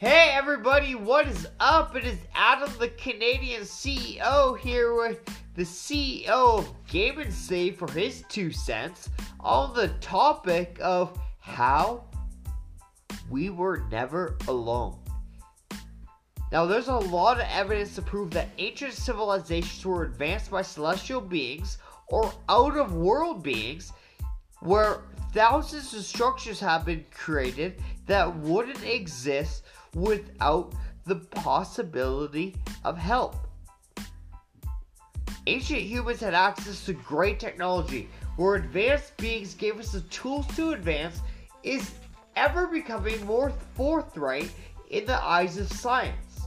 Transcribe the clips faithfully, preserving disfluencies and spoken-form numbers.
Hey everybody, what is up? It is Adam, the Canadian C E O, here with the C E O of Game and Safe for his two cents on the topic of how we were never alone. Now, there's a lot of evidence to prove that ancient civilizations were advanced by celestial beings or out-of-world beings where thousands of structures have been created that wouldn't exist without the possibility of help. Ancient humans had access to great technology, where advanced beings gave us the tools to advance is ever becoming more forthright in the eyes of science.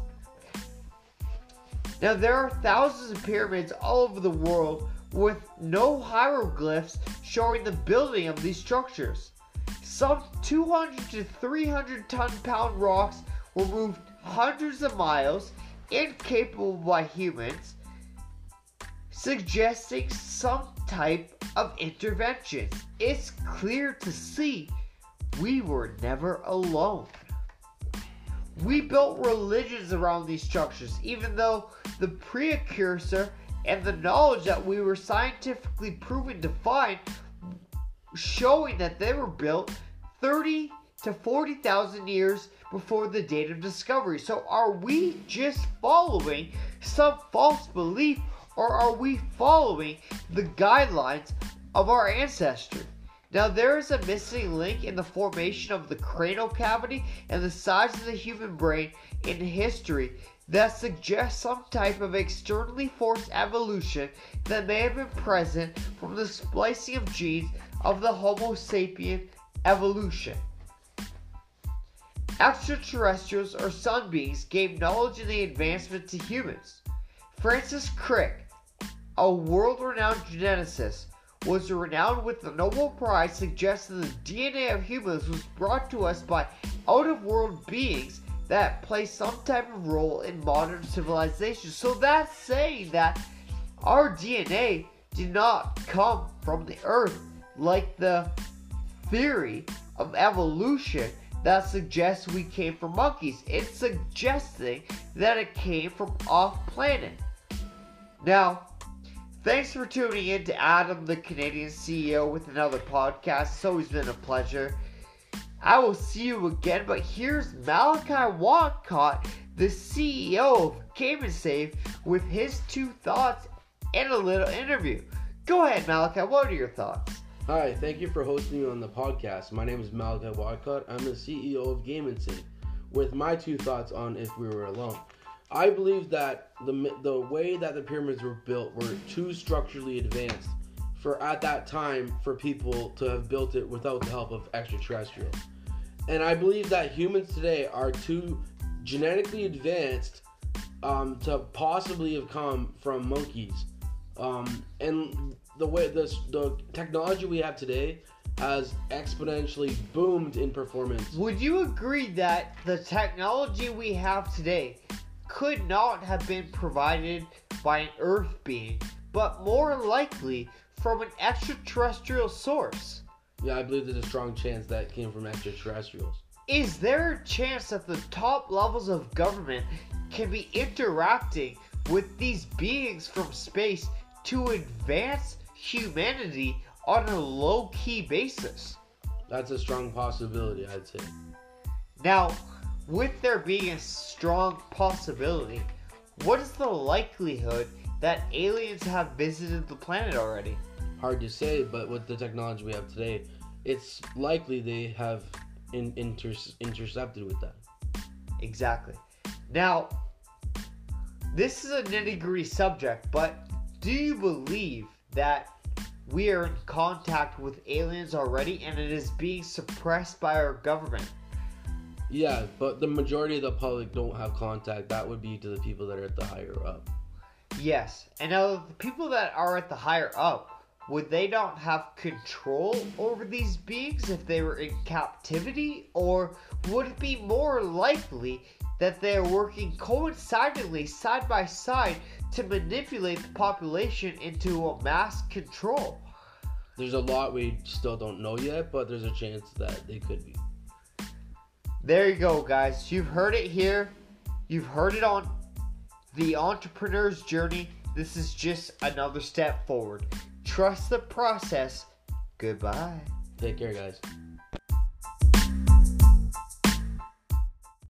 Now, there are thousands of pyramids all over the world with no hieroglyphs showing the building of these structures. Some two hundred to three hundred ton-pound rocks were moved hundreds of miles, incapable by humans, suggesting some type of intervention. It's clear to see we were never alone. We built religions around these structures, even though the precursor and the knowledge that we were scientifically proven to find, showing that they were built thirty to forty thousand years before the date of discovery. So are we just following some false belief, or are we following the guidelines of our ancestry? Now, there is a missing link in the formation of the cranial cavity and the size of the human brain in history that suggests some type of externally forced evolution that may have been present from the splicing of genes of the Homo sapien evolution. Extraterrestrials or sun beings gave knowledge and the advancement to humans. Francis Crick, a world-renowned geneticist, was renowned with the Nobel Prize, suggesting the D N A of humans was brought to us by out-of-world beings that play some type of role in modern civilization. So that's saying that our D N A did not come from the earth like the theory of evolution that suggests we came from monkeys. It's suggesting that it came from off-planet. Now, thanks for tuning in to Adam, the Canadian C E O, with another podcast. It's always been a pleasure. I will see you again, but here's Malachi Wadcott, the C E O of Game and Safe, with his two thoughts and a little interview. Go ahead, Malachi. What are your thoughts? Hi, thank you for hosting me on the podcast. My name is Malachi Wadcott. I'm the C E O of Game and Safe, with my two thoughts on if we were alone. I believe that the the way that the pyramids were built were too structurally advanced for at that time for people to have built it without the help of extraterrestrials. And I believe that humans today are too genetically advanced um, to possibly have come from monkeys. Um, and the way this, the technology we have today has exponentially boomed in performance. Would you agree that the technology we have today could not have been provided by an earth being, but more likely from an extraterrestrial source? Yeah, I believe there's a strong chance that it came from extraterrestrials. Is there a chance that the top levels of government can be interacting with these beings from space to advance humanity on a low-key basis? That's a strong possibility, I'd say. Now, with there being a strong possibility, what is the likelihood that aliens have visited the planet already? Hard to say, but with the technology we have today, it's likely they have in, inter, intercepted with that. Exactly. Now, this is a nitty-gritty subject, but do you believe that we are in contact with aliens already and it is being suppressed by our government? Yeah, but the majority of the public don't have contact. That would be to the people that are at the higher up. Yes. And now the people that are at the higher up, would they not have control over these beings if they were in captivity? Or would it be more likely that they are working coincidentally side by side to manipulate the population into a mass control? There's a lot we still don't know yet, but there's a chance that they could be. There you go, guys. You've heard it here. You've heard it on the Entrepreneur's Journey. This is just another step forward. Trust the process. Goodbye. Take care, guys.